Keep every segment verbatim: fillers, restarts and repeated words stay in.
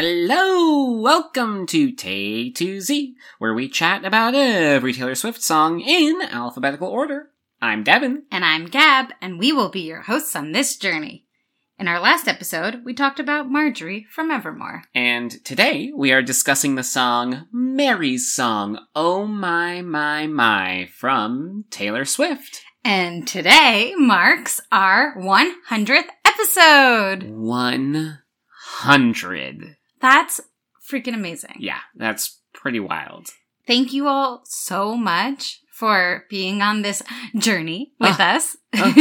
Hello! Welcome to Tay to Z, where we chat about every Taylor Swift song in alphabetical order. I'm Devin. And I'm Gab, and we will be your hosts on this journey. In our last episode, we talked about Marjorie from Evermore. And today, we are discussing the song Mary's Song, Oh My My My, from Taylor Swift. And today marks our one hundredth episode! one hundred. That's freaking amazing. Yeah, that's pretty wild. Thank you all so much for being on this journey with uh, us, uh.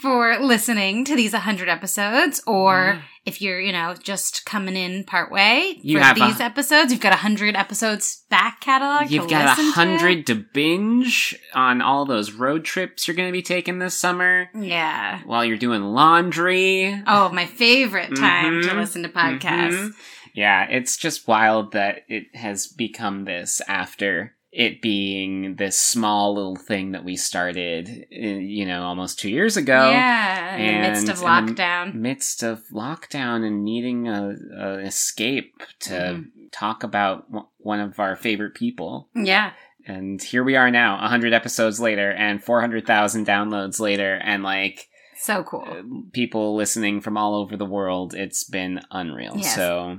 for listening to these one hundred episodes, or uh. if you're, you know, just coming in partway you for have these a, episodes, you've got one hundred episodes back catalog You've to got one hundred to. to binge on all those road trips you're going to be taking this summer. Yeah. While you're doing laundry. Oh, my favorite time mm-hmm. to listen to podcasts. Mm-hmm. Yeah, it's just wild that it has become this after it being this small little thing that we started, you know, almost two years ago. Yeah, in and the midst of lockdown. In the midst of lockdown and needing a, a escape to mm-hmm. talk about w- one of our favorite people. Yeah. And here we are now, one hundred episodes later and four hundred thousand downloads later and like... So cool. Uh, people listening from all over the world. It's been unreal. Yes. So...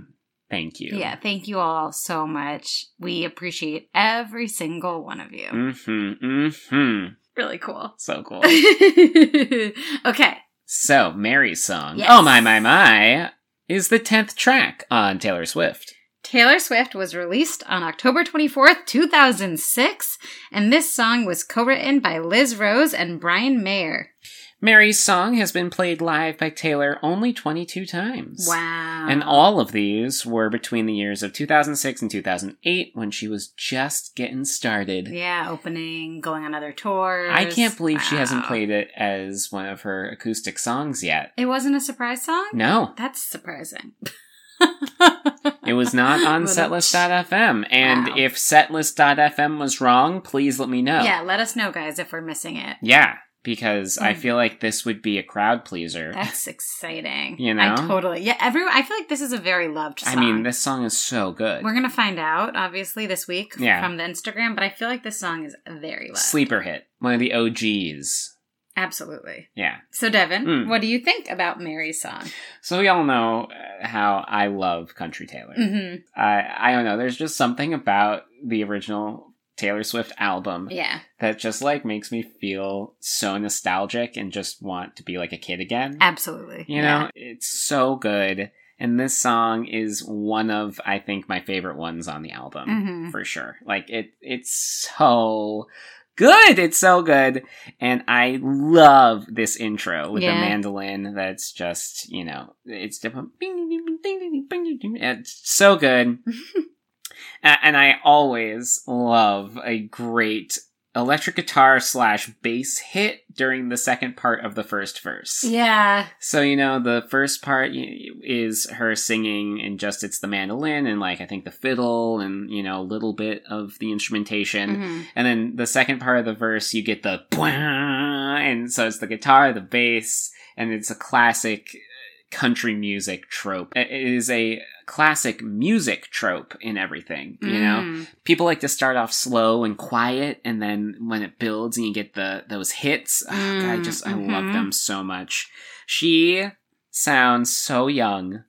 Thank you. Yeah, thank you all so much. We appreciate every single one of you. Mm-hmm, mm-hmm. Really cool. So cool. Okay. So, Mary's Song, yes. Oh My My My, is the tenth track on Taylor Swift. Taylor Swift was released on October twenty-fourth, two thousand six, and this song was co-written by Liz Rose and Brian Mayer. Mary's Song has been played live by Taylor only twenty-two times. Wow. And all of these were between the years of two thousand six and two thousand eight when she was just getting started. Yeah, opening, going on other tours. I can't believe wow. she hasn't played it as one of her acoustic songs yet. It wasn't a surprise song? No. That's surprising. It was not on setlist dot f m. And wow. if setlist dot f m was wrong, please let me know. Yeah, let us know, guys, if we're missing it. Yeah. Because mm. I feel like this would be a crowd pleaser. That's exciting. You know? I totally. Yeah, everyone. I feel like this is a very loved song. I mean, this song is so good. We're going to find out, obviously, this week yeah. from the Instagram. But I feel like this song is very loved. Sleeper hit. One of the O Gs. Absolutely. Yeah. So, Devin, mm. what do you think about Mary's Song? So, we all know how I love Country Taylor. Mm-hmm. I, I don't know. There's just something about the original Taylor Swift album yeah. that just like makes me feel so nostalgic and just want to be like a kid again. Absolutely. You yeah. know, it's so good. And this song is one of, I think, my favorite ones on the album mm-hmm. for sure. Like it, it's so good. It's so good. And I love this intro with yeah. the mandolin. That's just, you know, it's different. It's so good. And I always love a great electric guitar slash bass hit during the second part of the first verse. Yeah. So, you know, the first part is her singing and just it's the mandolin and, like, I think the fiddle and, you know, a little bit of the instrumentation. Mm-hmm. And then the second part of the verse, you get the... And so it's the guitar, the bass, and it's a classic country music trope. It is a classic music trope in everything, you mm. know? People like to start off slow and quiet, and then when it builds and you get the those hits, oh, mm. God, I just, mm-hmm. I love them so much. She sounds so young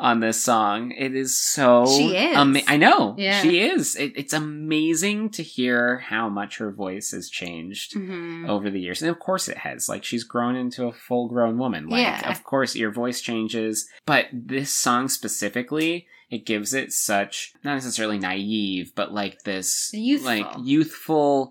on this song. It is so... She is. Ama- I know. Yeah. She is. It, it's amazing to hear how much her voice has changed mm-hmm. over the years. And of course it has. Like, she's grown into a full-grown woman. Like, yeah. of course your voice changes. But this song specifically, it gives it such, not necessarily naive, but like this... Youthful. Like, youthful,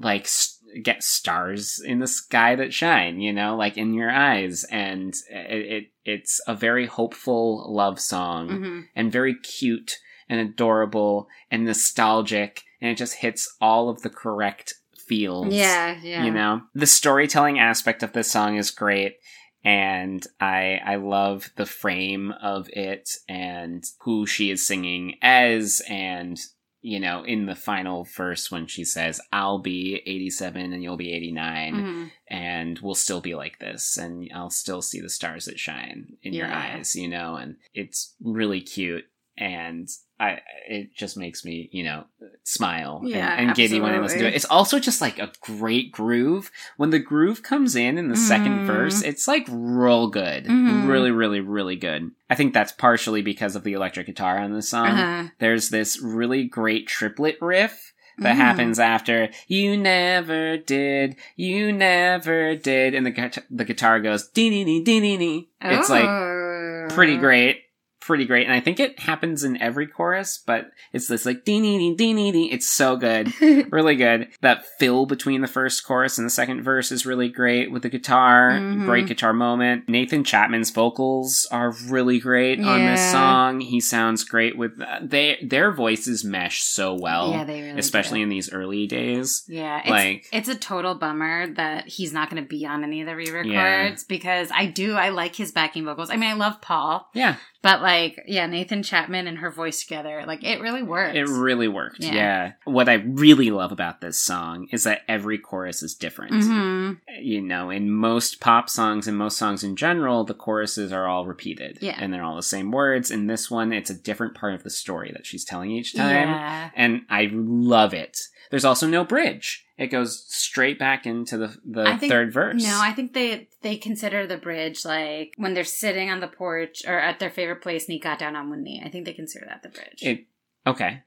like... St- get stars in the sky that shine, you know, like in your eyes. And it, it it's a very hopeful love song mm-hmm. and very cute and adorable and nostalgic. And it just hits all of the correct feels. Yeah, yeah. You know, the storytelling aspect of this song is great. And I I love the frame of it and who she is singing as and... You know, in the final verse when she says, I'll be eighty-seven and you'll be eighty-nine. Mm-hmm. and we'll still be like this, and I'll still see the stars that shine in yeah. your eyes, you know, and it's really cute. And I, it just makes me, you know, smile yeah, and, and giddy when I listen to it. It's also just like a great groove. When the groove comes in in the mm. second verse, it's like real good. Mm. Really, really, really good. I think that's partially because of the electric guitar on this song. Uh-huh. There's this really great triplet riff that mm. happens after, you never did, you never did. And the, the guitar goes, dee-dee-dee, dee-dee-dee. Oh. It's like pretty great. pretty great and I think it happens in every chorus, but it's this like dee dee dee dee dee. It's so good. Really good. That fill between the first chorus and the second verse is really great with the guitar. Mm-hmm. Great guitar moment. Nathan Chapman's vocals are really great yeah. on this song. He sounds great with uh, they their voices mesh so well. Yeah, they really especially do. In these early days. Yeah, it's, like it's a total bummer that he's not going to be on any of the re-records yeah. because I do I like his backing vocals. I mean, I love Paul. Yeah. But, like, yeah, Nathan Chapman and her voice together, like, it really worked. It really worked, yeah. yeah. What I really love about this song is that every chorus is different. Mm-hmm. You know, in most pop songs and most songs in general, the choruses are all repeated. Yeah. And they're all the same words. In this one, it's a different part of the story that she's telling each time. Yeah. And I love it. There's also no bridge. It goes straight back into the, the think, third verse. No, I think they, they consider the bridge like when they're sitting on the porch or at their favorite place and he got down on one knee. I think they consider that the bridge. It, okay.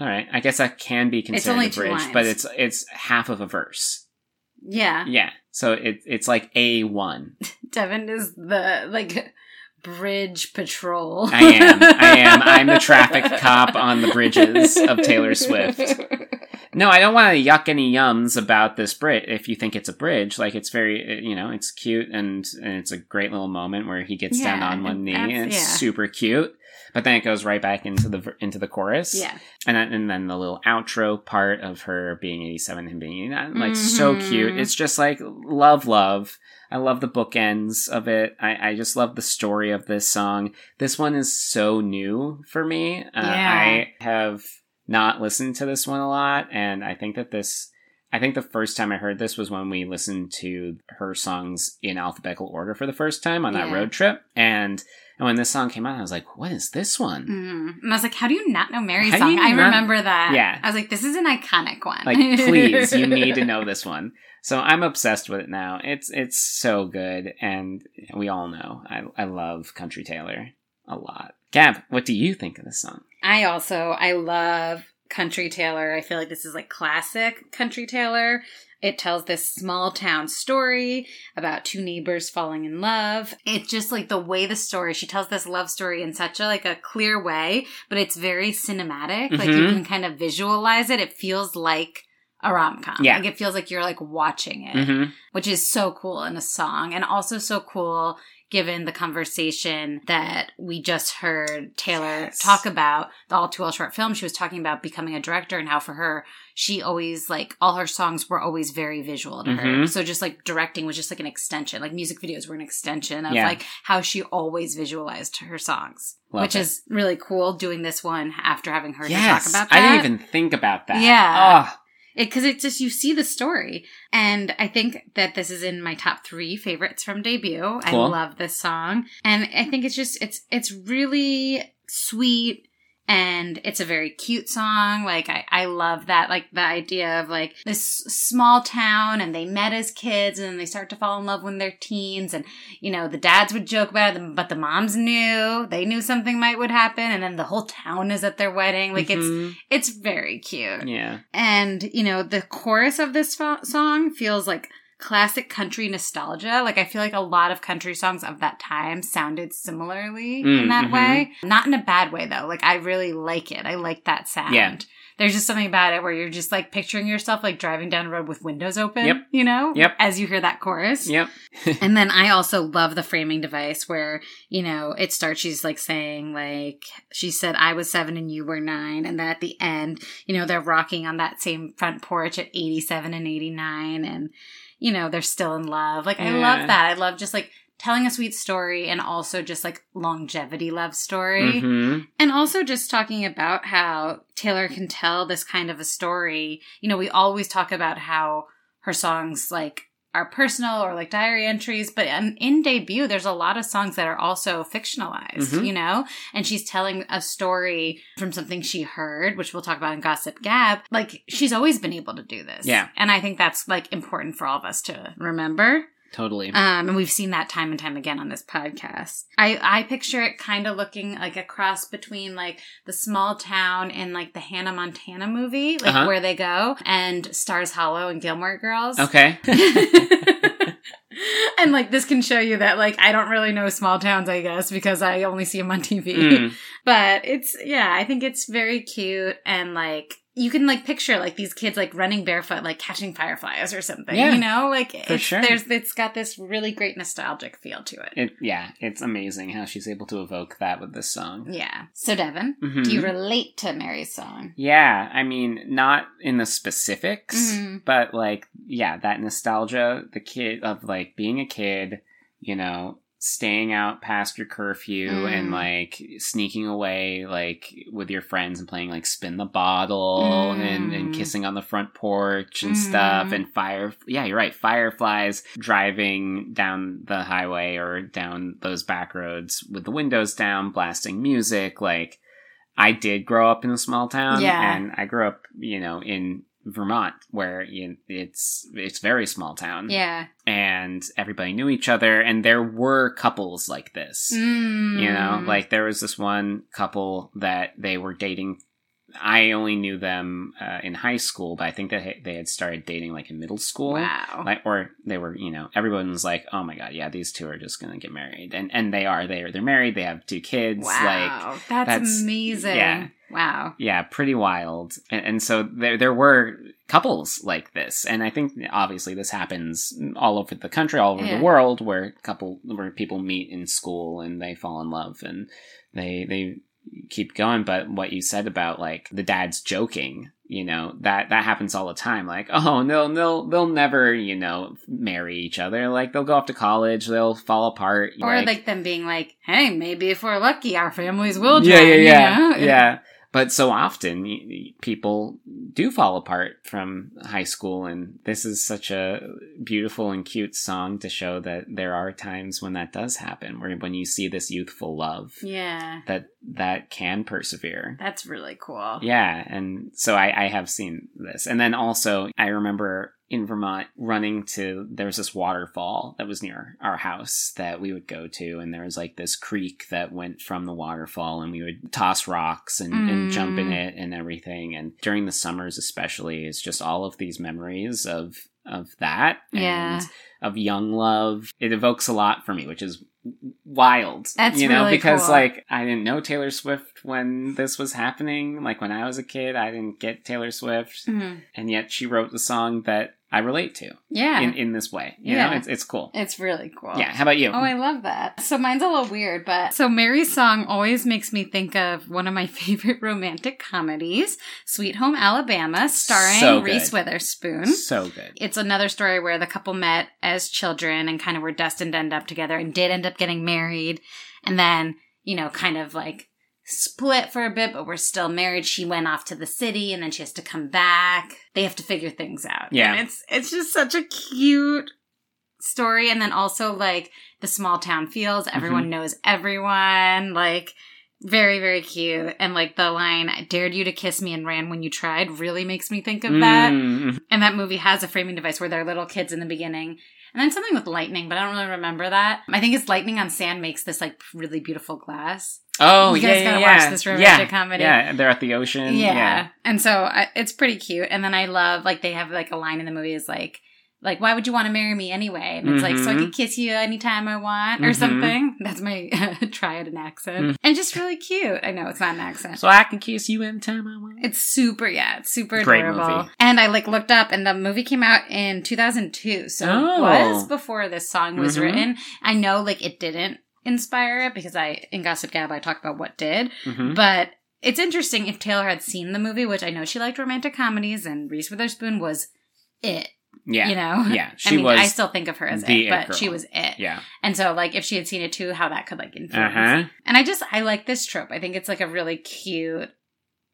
All right. I guess that can be considered the bridge, lines. But it's it's half of a verse. Yeah. Yeah. So it it's like A one. Devin is the like bridge patrol. I am. I am. I'm the traffic cop on the bridges of Taylor Swift. No, I don't want to yuck any yums about this bridge. If you think it's a bridge, like it's very, you know, it's cute and, and it's a great little moment where he gets yeah, down on one knee and it's yeah. super cute. But then it goes right back into the into the chorus. Yeah. And then, and then the little outro part of her being eighty-seven, him being eighty-nine, like mm-hmm. so cute. It's just like love, love. I love the bookends of it. I, I just love the story of this song. This one is so new for me. Uh, yeah. I have... not listened to this one a lot, and I think that this I think the first time I heard this was when we listened to her songs in alphabetical order for the first time on that yeah. road trip, and and when this song came out I was like, what is this one? Mm. And I was like, how do you not know Mary's how Song? I not? Remember that. Yeah. I was like, this is an iconic one. Like, please, you need to know this one. So I'm obsessed with it now. It's it's so good, and we all know I I love Country Taylor a lot. Gab, what do you think of this song? I also, I love Country Taylor. I feel like this is like classic Country Taylor. It tells this small town story about two neighbors falling in love. It's just like the way the story, she tells this love story in such a like a clear way, but it's very cinematic. Mm-hmm. Like you can kind of visualize it. It feels like a rom-com. Yeah. Like it feels like you're like watching it, mm-hmm. which is so cool in a song, and also so cool given the conversation that we just heard Taylor yes. talk about, the All Too Well short film. She was talking about becoming a director and how for her, she always, like, all her songs were always very visual to mm-hmm. her. So just, like, directing was just, like, an extension. Like, music videos were an extension of, yeah. like, how she always visualized her songs. Love which it. Is really cool, doing this one after having heard yes. her talk about that. I didn't even think about that. Yeah. Oh. Because it, it's just, you see the story. And I think that this is in my top three favorites from debut. Cool. I love this song. And I think it's just, it's it's really sweet. And it's a very cute song. Like, I, I love that. Like, the idea of, like, this small town and they met as kids and they start to fall in love when they're teens. And, you know, the dads would joke about it, but the moms knew. They knew something might would happen. And then the whole town is at their wedding. Like, mm-hmm. it's it's very cute. Yeah. And, you know, the chorus of this fo- song feels like classic country nostalgia. Like, I feel like a lot of country songs of that time sounded similarly mm, in that mm-hmm. way. Not in a bad way, though. Like, I really like it. I like that sound. Yeah. There's just something about it where you're just, like, picturing yourself, like, driving down the road with windows open, yep. you know? Yep. As you hear that chorus. Yep. And then I also love the framing device where, you know, it starts, she's, like, saying, like, she said, I was seven and you were nine. And then at the end, you know, they're rocking on that same front porch at eighty-seven and eighty-nine. And, you know, they're still in love. Like, yeah. I love that. I love just, like, telling a sweet story and also just, like, longevity love story. Mm-hmm. And also just talking about how Taylor can tell this kind of a story. You know, we always talk about how her songs, like, are personal or like diary entries. But in, in debut, there's a lot of songs that are also fictionalized, mm-hmm. you know, and she's telling a story from something she heard, which we'll talk about in Gossip Gab. Like, she's always been able to do this. Yeah. And I think that's like important for all of us to remember. Totally. Um, and we've seen that time and time again on this podcast. I, I picture it kind of looking like a cross between like The Small Town and like the Hannah Montana movie, like uh-huh. Where They Go, and Stars Hollow and Gilmore Girls. Okay. And like this can show you that like I don't really know small towns, I guess, because I only see them on T V. Mm. But it's, yeah, I think it's very cute, and like you can like picture like these kids like running barefoot, like catching fireflies or something, yeah, you know, like it's, sure. there's, it's got this really great nostalgic feel to it. it. Yeah. It's amazing how she's able to evoke that with this song. Yeah. So Devin, mm-hmm. do you relate to Mary's Song? Yeah. I mean, not in the specifics, mm-hmm. but like, yeah, that nostalgia, the kid of like being a kid, you know, staying out past your curfew mm. and like sneaking away like with your friends and playing like spin the bottle mm. and, and kissing on the front porch and mm. stuff, and fire yeah you're right fireflies driving down the highway or down those back roads with the windows down blasting music. Like, I did grow up in a small town, yeah. and I grew up, you know, in Vermont, where it's it's very small town, yeah, and everybody knew each other, and there were couples like this, mm. you know, like there was this one couple that they were dating. I only knew them uh, in high school, but I think that they had started dating like in middle school. Wow. Like, or they were, you know, everyone was like, oh my god, yeah, these two are just gonna get married, and and they are. They're they're married. They have two kids. Wow, like, that's, that's amazing. Yeah. Wow. Yeah, pretty wild. And, and so there there were couples like this. And I think obviously this happens all over the country, all over yeah. the world, where couple where people meet in school and they fall in love and they they keep going. But what you said about like the dad's joking, you know, that that happens all the time. Like, oh no, they'll they'll never, you know, marry each other. Like, they'll go off to college, they'll fall apart. Or like, like them being like, hey, maybe if we're lucky our families will join, yeah, yeah, yeah. You know? Yeah. But so often people do fall apart from high school, and this is such a beautiful and cute song to show that there are times when that does happen, where when you see this youthful love, yeah, that that can persevere. That's really cool. Yeah, and so I, I have seen this. And then also, I remember in Vermont running to, there was this waterfall that was near our house that we would go to, and there was like this creek that went from the waterfall, and we would toss rocks and, mm. and jump in it and everything. And during the summers especially, it's just all of these memories of of that and yeah. of young love. It evokes a lot for me, which is wild. That's, you know, really because cool. like I didn't know Taylor Swift when this was happening. Like, when I was a kid, I didn't get Taylor Swift, mm-hmm. and yet she wrote the song that I relate to. Yeah. In, in this way. You yeah. know, it's, it's cool. It's really cool. Yeah. How about you? Oh, I love that. So mine's a little weird, but so Mary's Song always makes me think of one of my favorite romantic comedies, Sweet Home Alabama, starring so Reese Witherspoon. So good. It's another story where the couple met as children and kind of were destined to end up together, and did end up getting married. And then, you know, kind of like split for a bit, but we're still married. She went off to the city, and then she has to come back. They have to figure things out. Yeah. And it's it's just such a cute story. And then also, like, the small town feels. Everyone mm-hmm. knows everyone. Like, very, very cute. And, like, the line, I dared you to kiss me and ran when you tried, really makes me think of that. Mm. And that movie has a framing device where they're little kids in the beginning. And then something with lightning, but I don't really remember that. I think it's lightning on sand makes this, like, really beautiful glass. Oh, yeah, yeah, yeah. You guys gotta yeah. watch this romantic yeah. comedy. Yeah, they're at the ocean. Yeah. yeah. And so I, it's pretty cute. And then I love, like, they have, like, a line in the movie is, like, like, why would you want to marry me anyway? And it's mm-hmm. like, so I can kiss you anytime I want or mm-hmm. something. That's my uh, try at an accent. Mm-hmm. And just really cute. I know it's not an accent. So I can kiss you anytime I want. It's super, yeah, it's super great adorable. Movie. And I like looked up, and the movie came out in two thousand two. So oh. it was before this song was mm-hmm. written. I know, like, it didn't inspire it because I, in Gossip Gab, I talk about what did. Mm-hmm. But it's interesting if Taylor had seen the movie, which I know she liked romantic comedies, and Reese Witherspoon was it. Yeah. You know? Yeah. She I mean, was I still think of her as it, but girl. She was it. Yeah. And so, like, if she had seen it too, how that could, like, influence. Uh-huh. And I just, I like this trope. I think it's, like, a really cute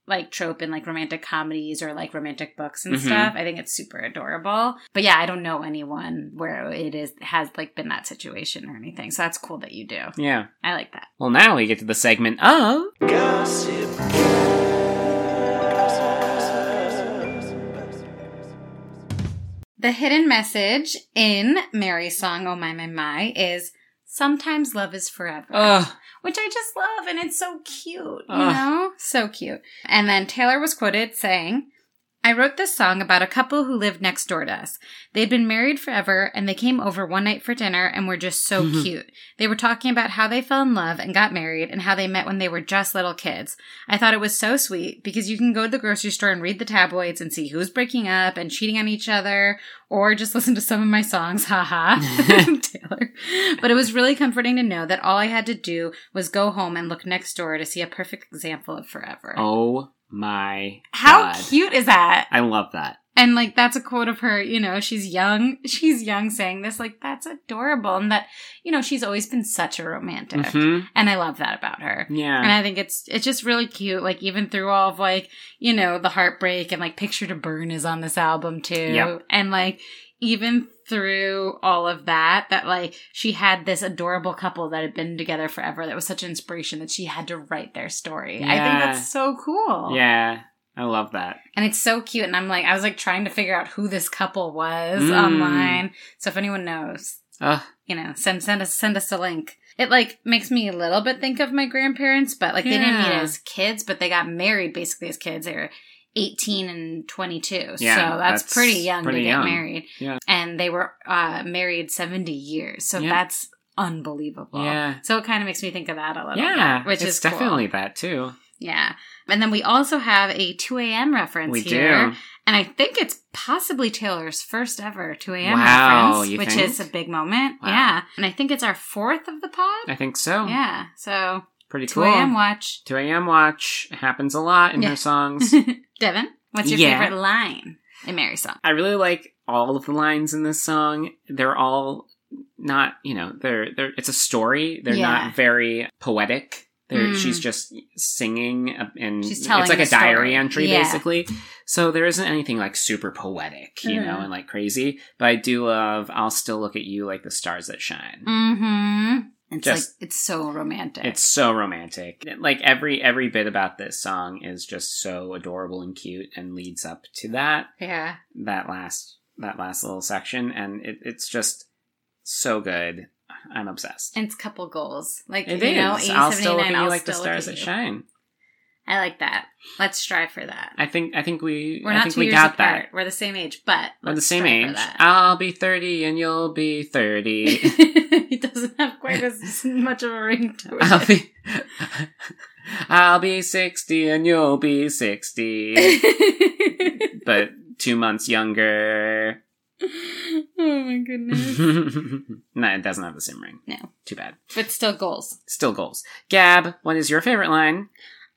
like trope in like romantic comedies or like romantic books and mm-hmm. stuff. I think it's super adorable. But yeah, I don't know anyone where it is has like been that situation or anything. So that's cool that you do. Yeah. I like that. Well, now we get to the segment of Gossip. The hidden message in Mary's Song, Oh My My My, is sometimes love is forever. Ugh. Which I just love, and it's so cute, you Ugh. know? So cute. And then Taylor was quoted saying, I wrote this song about a couple who lived next door to us. They'd been married forever, and they came over one night for dinner and were just so cute. They were talking about how they fell in love and got married and how they met when they were just little kids. I thought it was so sweet because you can go to the grocery store and read the tabloids and see who's breaking up and cheating on each other, or just listen to some of my songs, haha, Taylor. But it was really comforting to know that all I had to do was go home and look next door to see a perfect example of forever. Oh, my How God. Cute is that? I love that. And, like, that's a quote of her, you know, she's young. She's young saying this. Like, that's adorable. And that, you know, she's always been such a romantic. Mm-hmm. And I love that about her. Yeah. And I think it's it's just really cute. Like, even through all of, like, you know, the heartbreak and, like, Picture to Burn is on this album, too. Yep. And, like, even through all of that, that, like, she had this adorable couple that had been together forever that was such an inspiration that she had to write their story. Yeah. I think that's so cool. Yeah. I love that. And it's so cute. And I'm like, I was like trying to figure out who this couple was mm. online. So if anyone knows, Ugh. you know, send send us send us a link. It like makes me a little bit think of my grandparents, but like yeah. they didn't meet as kids, but they got married basically as kids. They were eighteen and twenty-two. Yeah, so that's, that's pretty young pretty to get young. married. Yeah. And they were uh, married seventy years. So yeah. that's unbelievable. Yeah. So it kind of makes me think of that a little yeah, bit. Which it's is definitely cool. that too. Yeah. And then we also have a two a.m. reference we here. We do. And I think it's possibly Taylor's first ever two a.m. Wow, reference, you which think? Is a big moment. Wow. Yeah. And I think it's our fourth of the pod. I think so. Yeah. So pretty cool. two a.m. watch. two a.m. watch. It happens a lot in yeah. her songs. Devin, what's your yeah. favorite line in Mary's Song? I really like all of the lines in this song. They're all not, you know, they're they're. It's a story. They're yeah. not very poetic. Mm. She's just singing, and she's telling it's like a story. diary entry, yeah. basically. So there isn't anything like super poetic, you mm. know, and like crazy. But I do love "I'll still look at you like the stars that shine." Mm-hmm. It's just, like it's so romantic. It's so romantic. Like every every bit about this song is just so adorable and cute, and leads up to that. Yeah, that last that last little section, and it, it's just so good. I'm obsessed. And it's couple goals. Like, it you is. know, I'll still look at you I'll like the stars that shine. I like that. Let's strive for that. I think I think we We're not I think two we years got apart. That. We're the same age, but We're let's the same age. I'll be thirty and you'll be thirty. He doesn't have quite as much of a ring to it. I'll be I'll be sixty and you'll be sixty. But two months younger. Oh my goodness. No, it doesn't have the same ring. No. Too bad. But still goals. Still goals. Gab, what is your favorite line?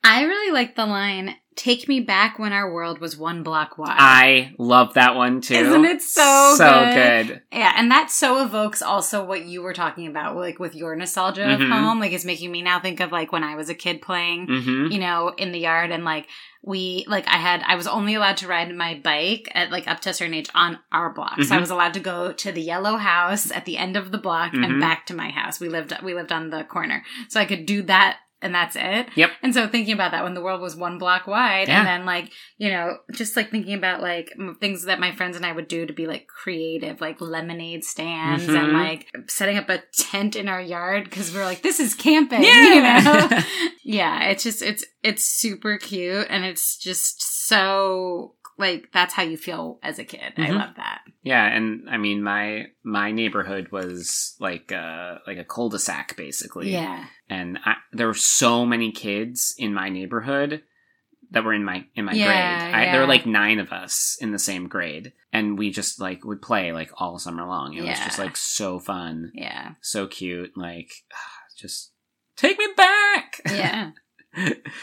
I really like the line, take me back when our world was one block wide. I love that one too. Isn't it so good? So good. good. Yeah, and that so evokes also what you were talking about, like with your nostalgia mm-hmm. of home. Like, it's making me now think of like when I was a kid playing, mm-hmm. you know, in the yard, and like, We, like, I had, I was only allowed to ride my bike at, like, up to a certain age on our block. Mm-hmm. So I was allowed to go to the yellow house at the end of the block mm-hmm. and back to my house. We lived, we lived on the corner. So I could do that, and that's it. Yep. And so thinking about that when the world was one block wide yeah. and then, like, you know, just, like, thinking about, like, things that my friends and I would do to be, like, creative, like lemonade stands mm-hmm. and, like, setting up a tent in our yard because we were like, this is camping, yeah. you know? Yeah, it's just, it's, it's super cute, and it's just so, like, that's how you feel as a kid. Mm-hmm. I love that. Yeah, and I mean, my my neighborhood was like a, like a cul-de-sac, basically. Yeah. And I, there were so many kids in my neighborhood that were in my in my yeah, grade. I, yeah. There were like nine of us in the same grade, and we just like would play like all summer long. It yeah. was just like so fun. Yeah. So cute. Like, just take me back. Yeah.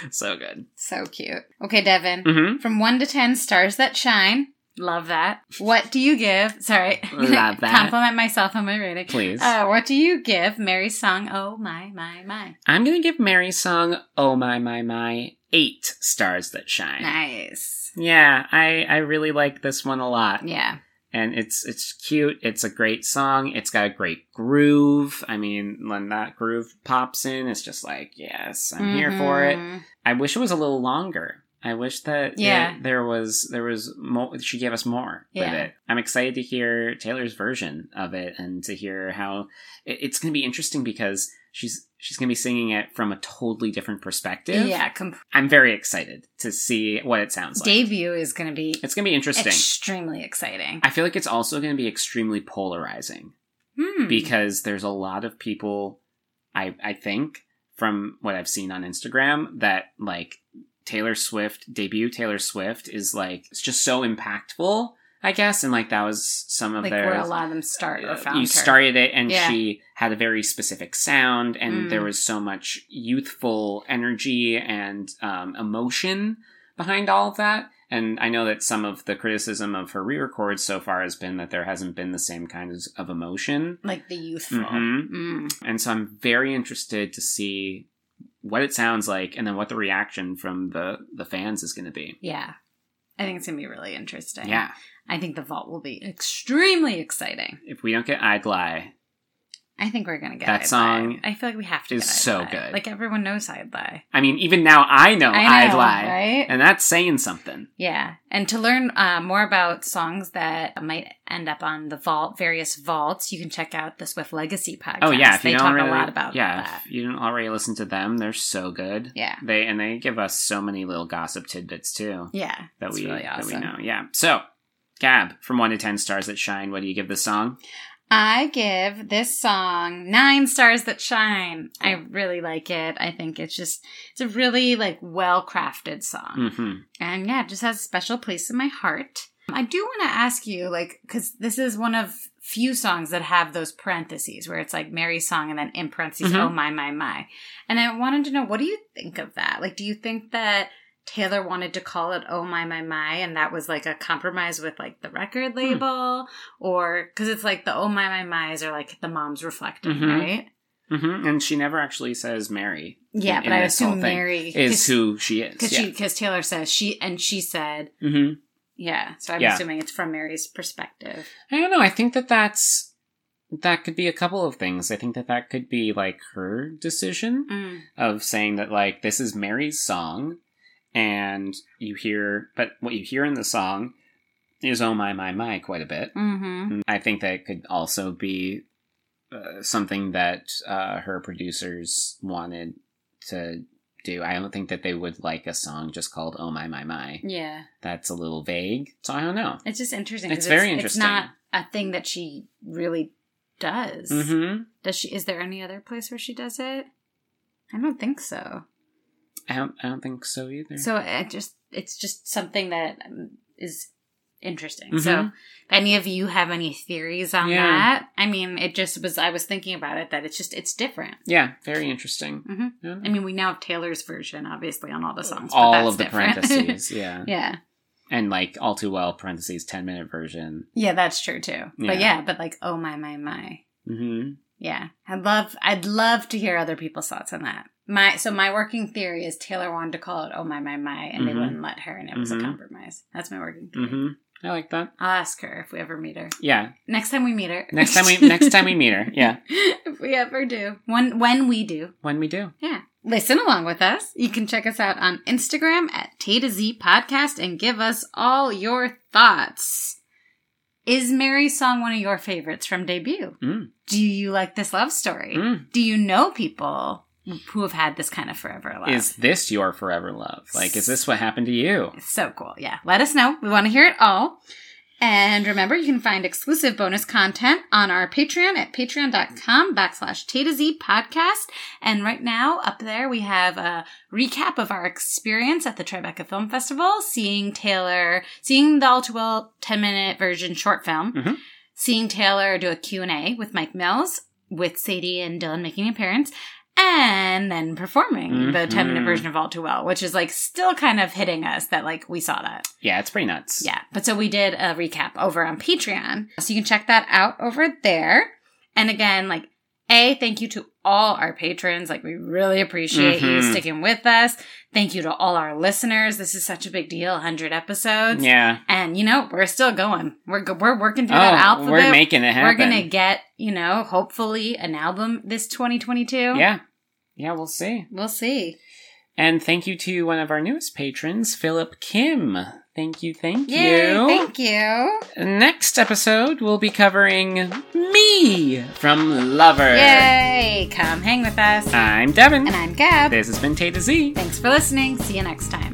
So good. So cute. Okay, Devin. Mm-hmm. From one to ten stars that shine. Love that. What do you give? Sorry. Love that. Compliment myself on my rating. Please. Uh, what do you give Mary's Song, Oh My My My? I'm going to give Mary's Song, Oh My My My, eight Stars That Shine. Nice. Yeah, I, I really like this one a lot. Yeah. And it's it's cute. It's a great song. It's got a great groove. I mean, when that groove pops in, it's just like, yes, I'm mm-hmm. here for it. I wish it was a little longer. I wish that yeah. there, there was there was more. She gave us more yeah. with it. I'm excited to hear Taylor's version of it and to hear how it, it's going to be interesting because she's she's going to be singing it from a totally different perspective. Yeah, comp- I'm very excited to see what it sounds like. Debut is going to be it's going to be interesting, extremely exciting. I feel like it's also going to be extremely polarizing hmm. because there's a lot of people. I I think from what I've seen on Instagram that like. Taylor Swift, debut Taylor Swift is like, it's just so impactful, I guess. And like, that was some of like their... Like where a lot of them started or found You her. started it and yeah. she had a very specific sound and mm. there was so much youthful energy and um, emotion behind all of that. And I know that some of the criticism of her re-records so far has been that there hasn't been the same kinds of emotion. Like the youthful. Mm-hmm. Mm. And so I'm very interested to see... what it sounds like, and then what the reaction from the, the fans is going to be. Yeah. I think it's going to be really interesting. Yeah. I think the vault will be extremely exciting. If we don't get I'd Lie. I think we're going to get That I'd song Lie. I feel like we have to is get I'd so Lie. Good. Like, everyone knows I'd Lie. I mean, even now I know, I know I'd Lie. Right? And that's saying something. Yeah. And to learn uh, more about songs that might end up on the vault, various vaults, you can check out the Swift Legacy podcast. Oh, yeah. If they talk already, a lot about yeah, that. Yeah, if you didn't already listen to them, they're so good. Yeah. they And they give us so many little gossip tidbits, too. Yeah, that we, really awesome. That we know. Yeah. So, Gab, from one to ten Stars That Shine, what do you give this song? I give this song nine Stars That Shine. Yeah. I really like it. I think it's just, it's a really, like, well-crafted song. Mm-hmm. And, yeah, it just has a special place in my heart. I do want to ask you, like, because this is one of few songs that have those parentheses where it's like Mary's Song and then in parentheses, mm-hmm. oh, my, my, my. And I wanted to know, what do you think of that? Like, do you think that Taylor wanted to call it Oh My My My and that was like a compromise with like the record label hmm. or because it's like the Oh My My My's are like the mom's reflecting, mm-hmm. right? Mm-hmm. And she never actually says Mary. Yeah, in, but in I assume Mary is who she is. Because yeah. Taylor says she and she said, mm-hmm. yeah, so I'm yeah. assuming it's from Mary's perspective. I don't know. I think that that's... that could be a couple of things. I think that that could be like her decision mm. of saying that like this is Mary's song. And you hear, but what you hear in the song is oh my, my, my quite a bit. Mm-hmm. I think that could also be uh, something that uh, her producers wanted to do. I don't think that they would like a song just called oh my, my, my. Yeah. That's a little vague. So I don't know. It's just interesting. It's very it's, interesting. It's not a thing that she really does. Mm-hmm. Does she? Is there any other place where she does it? I don't think so. I don't, I don't think so either. So it just it's just something that is interesting. Mm-hmm. So if any of you have any theories on yeah. that, I mean, it just was, I was thinking about it, that it's just, it's different. Yeah, very interesting. Mm-hmm. Yeah. I mean, we now have Taylor's version, obviously, on all the songs. All but that's of the different. Parentheses, yeah. yeah. And like, All Too Well, parentheses, ten-minute version. Yeah, that's true, too. Yeah. But yeah, but like, oh my, my, my. Mm-hmm. Yeah. I'd love, I'd love to hear other people's thoughts on that. My So my working theory is Taylor wanted to call it Oh My My My, and mm-hmm. they wouldn't let her, and it was mm-hmm. a compromise. That's my working theory. Mm-hmm. I like that. I'll ask her if we ever meet her. Yeah. Next time we meet her. Next time we next time we meet her, yeah. If we ever do. When, when we do. When we do. Yeah. Listen along with us. You can check us out on Instagram at Tay to Z Podcast and give us all your thoughts. Is Mary's Song one of your favorites from debut? Mm. Do you like this love story? Mm. Do you know people who have had this kind of forever love? Is this your forever love? Like, is this what happened to you? So cool. Yeah. Let us know. We want to hear it all. And remember, you can find exclusive bonus content on our Patreon at patreon.com backslash Tay to Z podcast. And right now, up there, we have a recap of our experience at the Tribeca Film Festival, seeing Taylor, seeing the All Too Well ten-minute version short film, mm-hmm. seeing Taylor do a Q and A with Mike Mills, with Sadie and Dylan making an appearance, and then performing mm-hmm. the ten-minute version of All Too Well, which is, like, still kind of hitting us that, like, we saw that. Yeah, it's pretty nuts. Yeah. But so we did a recap over on Patreon. So you can check that out over there. And again, like, A, thank you to all our patrons. Like, we really appreciate mm-hmm. you sticking with us. Thank you to all our listeners. This is such a big deal, one hundred episodes. Yeah. And, you know, we're still going. We're go- we're working through oh, that alphabet. We're making it happen. We're going to get, you know, hopefully an album this twenty twenty-two. Yeah. Yeah, we'll see. We'll see. And thank you to one of our newest patrons, Philip Kim. Thank you, thank you. Yay, thank you. Next episode, we'll be covering me from Lover. Yay, come hang with us. I'm Devin. And I'm Gab. This has been Tay to Z. Thanks for listening. See you next time.